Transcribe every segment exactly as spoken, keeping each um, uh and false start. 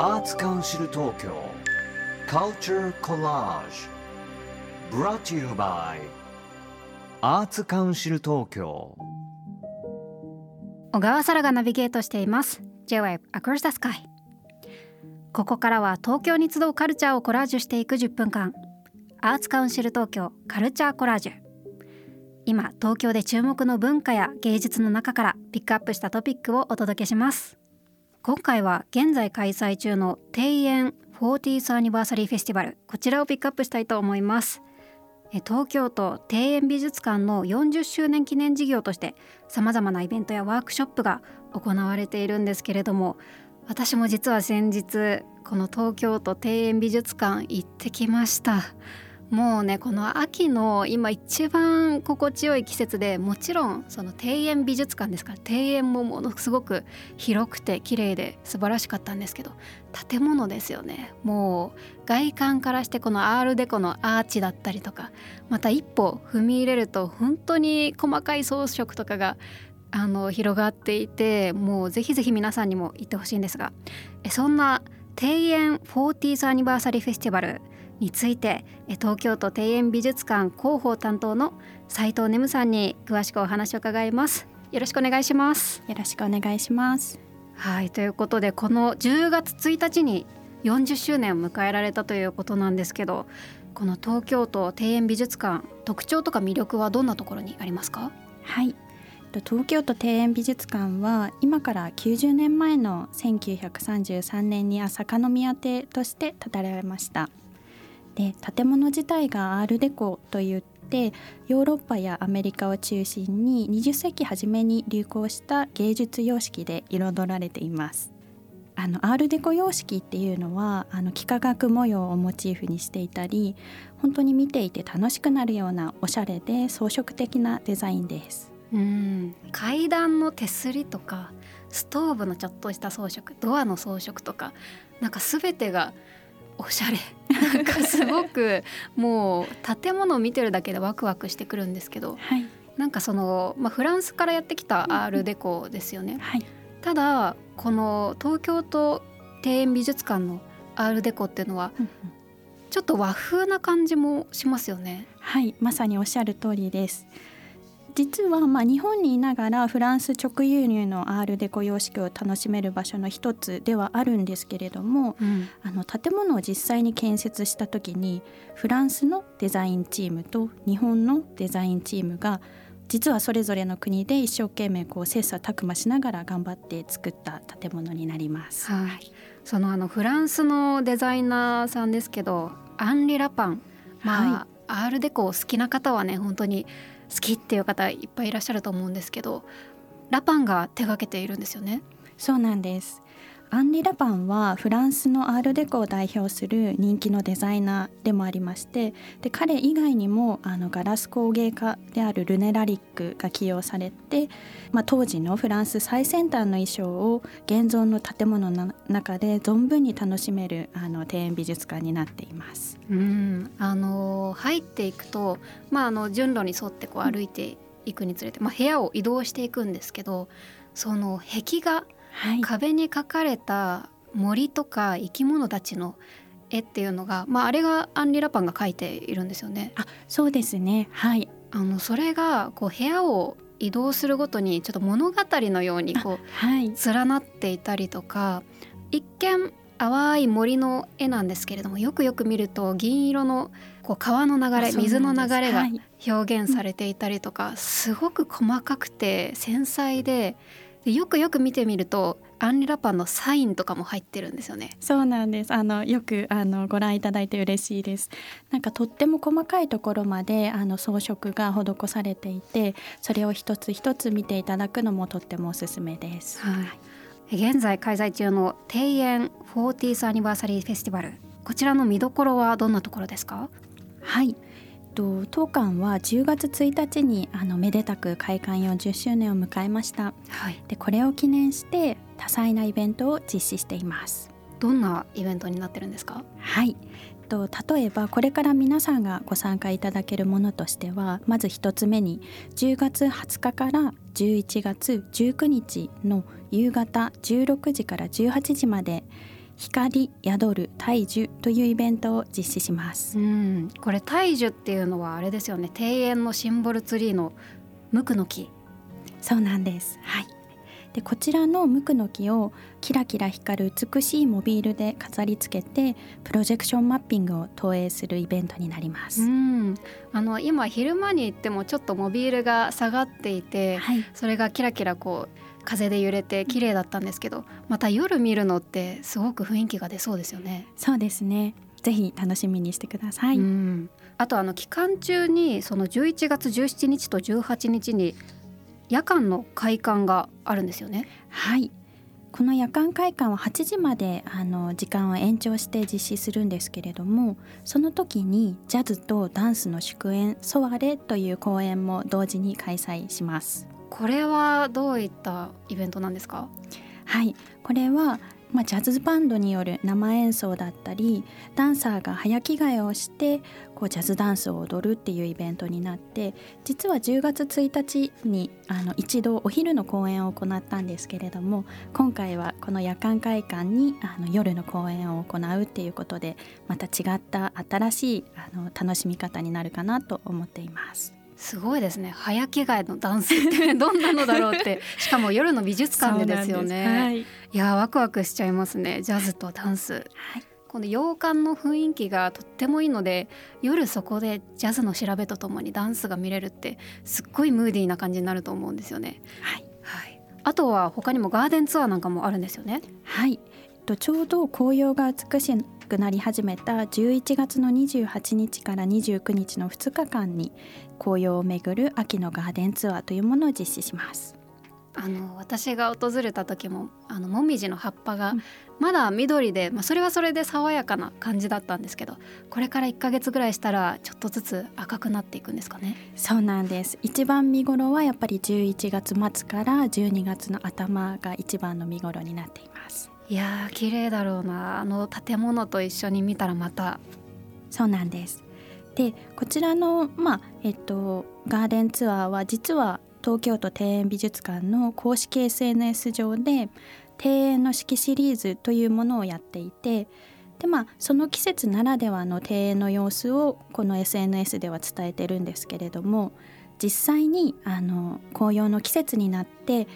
Arts Council Tokyo Culture Collage brought to you by Arts Council Tokyo。 小川沙羅がナビゲートしています Jive Across the Sky。 ここからは東京に集うカルチャーをコラージュしていくじゅっぷんかん、 Arts Council Tokyo Culture Collage。 今東京で注目の文化や芸術の中からピックアップしたトピックをお届けします。今回は現在開催中のテイエン フォーティース Anniversary Festival、 こちらをピックアップしたいと思います。東京都庭園美術館のよんじゅっしゅうねん記念事業としてさまざまなイベントやワークショップが行われているんですけれども、私も実は先日この東京都庭園美術館行ってきました。もうね、この秋の今一番心地よい季節で、もちろんその庭園美術館ですから庭園もものすごく広くて綺麗で素晴らしかったんですけど、建物ですよね。もう外観からしてこのアールデコのアーチだったりとか、また一歩踏み入れると本当に細かい装飾とかがあの広がっていて、もうぜひぜひ皆さんにも行ってほしいんですが、そんなテイエン フォーティース Anniversary Festivalについて、東京都庭園美術館広報担当の斉藤ねむさんに詳しくお話を伺います。よろしくお願いします。よろしくお願いします。はい、ということでこのじゅうがつついたちによんじゅっしゅうねんを迎えられたということなんですけど、この東京都庭園美術館、特徴とか魅力はどんなところにありますか？はい、東京都庭園美術館は今からきゅうじゅうねんまえのせんきゅうひゃくさんじゅうさんねんに朝霞宮邸として建てられました。で、建物自体がアールデコといってヨーロッパやアメリカを中心ににじゅっせいき初めに流行した芸術様式で彩られています。あのアールデコ様式っていうのはあの幾何学模様をモチーフにしていたり、本当に見ていて楽しくなるようなおしゃれで装飾的なデザインです。うん、階段の手すりとかストーブのちょっとした装飾、ドアの装飾とか、なんか全てがおしゃれ、なんかすごくもう建物を見てるだけでワクワクしてくるんですけど、はい、なんかその、まあ、フランスからやってきたアールデコですよね、うんうん、はい、ただこの東京都庭園美術館のアールデコっていうのは、うんうん、ちょっと和風な感じもしますよね。はい、まさにおっしゃる通りです。実はまあ日本にいながらフランス直輸入のアールデコ様式を楽しめる場所の一つではあるんですけれども、うん、あの建物を実際に建設した時にフランスのデザインチームと日本のデザインチームが実はそれぞれの国で一生懸命こう切磋琢磨しながら頑張って作った建物になります、はいはい、そのあのフランスのデザイナーさんですけど、アンリ・ラパン、まあはい、アールデコ好きな方はね本当に好きっていう方いっぱいいらっしゃると思うんですけど、ラパンが手がけているんですよね。そうなんです。アンリ・ラパンはフランスのアールデコを代表する人気のデザイナーでもありまして、で彼以外にもあのガラス工芸家であるルネ・ラリックが起用されて、まあ、当時のフランス最先端の衣装を現存の建物の中で存分に楽しめるあの庭園美術館になっています。うん、あの入っていくと、まあ、あの順路に沿ってこう歩いていくにつれて、まあ、部屋を移動していくんですけど、その壁画、はい、壁に描かれた森とか生き物たちの絵っていうのが、まあ、あれがアンリ・ラパンが描いているんですよね。あ、そうですね、はい、あのそれがこう部屋を移動するごとにちょっと物語のようにこう、はい、連なっていたりとか、一見淡い森の絵なんですけれども、よくよく見ると銀色のこう川の流れ、水の流れが表現されていたりとか、はい、すごく細かくて繊細で、よくよく見てみるとアンリ・ラパンのサインとかも入ってるんですよね。そうなんです。あのよくあのご覧いただいて嬉しいです。なんかとっても細かいところまであの装飾が施されていて、それを一つ一つ見ていただくのもとってもおすすめです、はい、現在開催中のテイエン フォーティース Anniversary Festival、 こちらの見どころはどんなところですか？はい、当館はじゅうがつついたちにあのめでたく開館よんじゅっしゅうねんを迎えました、はい、でこれを記念して多彩なイベントを実施しています。どんなイベントになってるんですか？はい、と例えばこれから皆さんがご参加いただけるものとしては、まずひとつめにじゅうがつはつかからじゅういちがつじゅうくにちの夕方じゅうろくじからじゅうはちじまで光宿る大樹というイベントを実施します、うん、これ大樹っていうのはあれですよね、庭園のシンボルツリーの無垢の木。そうなんです、はい、でこちらの無垢の木をキラキラ光る美しいモビールで飾り付けてプロジェクションマッピングを投影するイベントになります、うん、あの今昼間に行ってもちょっとモビールが下がっていて、はい、それがキラキラこう風で揺れて綺麗だったんですけど、また夜見るのってすごく雰囲気が出そうですよね。そうですね、ぜひ楽しみにしてください。うん、あとあの期間中にそのじゅういちがつじゅうしちにちとじゅうはちにちに夜間の開館があるんですよね。はい、この夜間開館ははちじまであの時間を延長して実施するんですけれども、その時にジャズとダンスの祝宴ソワレという公演も同時に開催します。これはどういったイベントなんですか？はい、これは、まあ、ジャズバンドによる生演奏だったりダンサーが早着替えをしてこうジャズダンスを踊るっていうイベントになって、実はじゅうがつついたちにあの一度お昼の公演を行ったんですけれども、今回はこの夜間会館にあの夜の公演を行うっていうことで、また違った新しいあの楽しみ方になるかなと思っています。すごいですね、早着替えのダンスってどんなのだろうってしかも夜の美術館でですよね。そうなんです、はい、いやワクワクしちゃいますね、ジャズとダンス、はい、この洋館の雰囲気がとってもいいので、夜そこでジャズの調べとともにダンスが見れるってすっごいムーディーな感じになると思うんですよね。はい、はい、あとは他にもガーデンツアーなんかもあるんですよね。はい、えっと、ちょうど紅葉が美しいくなり始めたじゅういちがつのにじゅうはちにちからにじゅうくにちのふつかかんに紅葉を巡る秋のガーデンツアーというものを実施します。あの私が訪れた時もあのもみじの葉っぱがまだ緑で、まあ、それはそれで爽やかな感じだったんですけど、これからいっかげつぐらいしたらちょっとずつ赤くなっていくんですかね。そうなんです、一番見頃はやっぱりじゅういちがつまつからじゅうにがつの頭が一番の見頃になっています。いやー綺麗だろうな、あの建物と一緒に見たらまた。そうなんです、でこちらの、まあえっと、ガーデンツアーは実は東京都庭園美術館の公式 エスエヌエス 上で庭園の四季シリーズというものをやっていて、で、まあ、その季節ならではの庭園の様子をこの エスエヌエス では伝えてるんですけれども、実際にあの紅葉の季節になって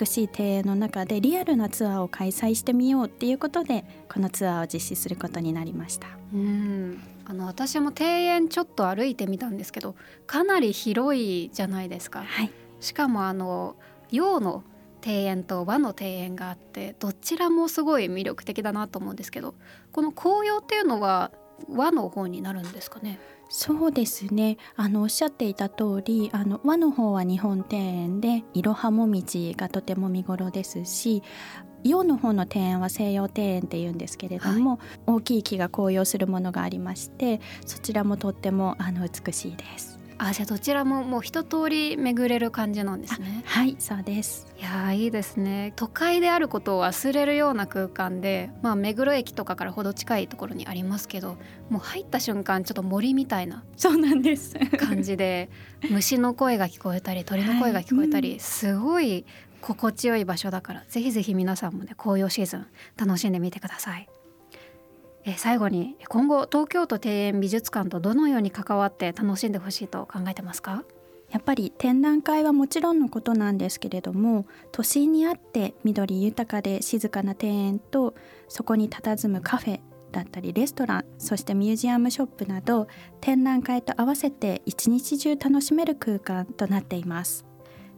美しい庭園の中でリアルなツアーを開催してみようっていうことで、このツアーを実施することになりました。うん、あの私も庭園ちょっと歩いてみたんですけど、かなり広いじゃないですか、はい、しかもあの洋の庭園と和の庭園があって、どちらもすごい魅力的だなと思うんですけど、この紅葉っていうのは和の方になるんですかね。そうですね、あのおっしゃっていた通り、あの和の方は日本庭園でいろはもみじがとても見頃ですし、洋の方の庭園は西洋庭園っていうんですけれども、はい、大きい木が紅葉するものがありまして、そちらもとってもあの美しいです。あ、じゃあどちらももう一通り巡れる感じなんですね。はい、そうです。いやいいですね、都会であることを忘れるような空間で、まあ、目黒駅とかからほど近いところにありますけど、もう入った瞬間ちょっと森みたいな感じで虫の声が聞こえたり鳥の声が聞こえたり、はい、すごい心地よい場所だから、うん、ぜひぜひ皆さんもね、紅葉シーズン楽しんでみてください。え最後に、今後東京都庭園美術館とどのように関わって楽しんでほしいと考えてますか？やっぱり展覧会はもちろんのことなんですけれども、都心にあって緑豊かで静かな庭園と、そこに佇むカフェだったりレストラン、そしてミュージアムショップなど、展覧会と合わせて一日中楽しめる空間となっています。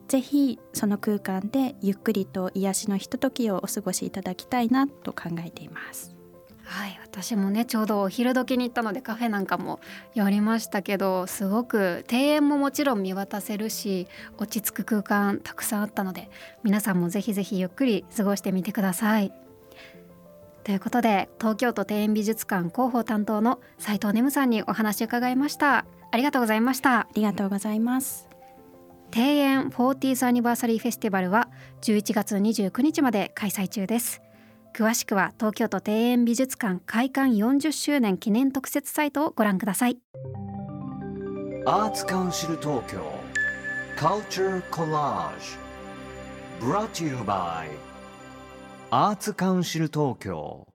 ぜひその空間でゆっくりと癒しのひとときをお過ごしいただきたいなと考えています。はい、私もねちょうどお昼時に行ったのでカフェなんかも寄りましたけど、すごく庭園ももちろん見渡せるし落ち着く空間たくさんあったので、皆さんもぜひぜひゆっくり過ごしてみてください。ということで、東京都庭園美術館広報担当の斉藤ねむさんにお話を伺いました。ありがとうございました。ありがとうございます。庭園 フォーティース アニバーサリーフェスティバルはじゅういちがつにじゅうくにちまで開催中です。詳しくは東京都庭園美術館開館よんじゅっしゅうねん記念特設サイトをご覧ください。 Arts Council Tokyo Culture Collage Brought to you by Arts Council Tokyo。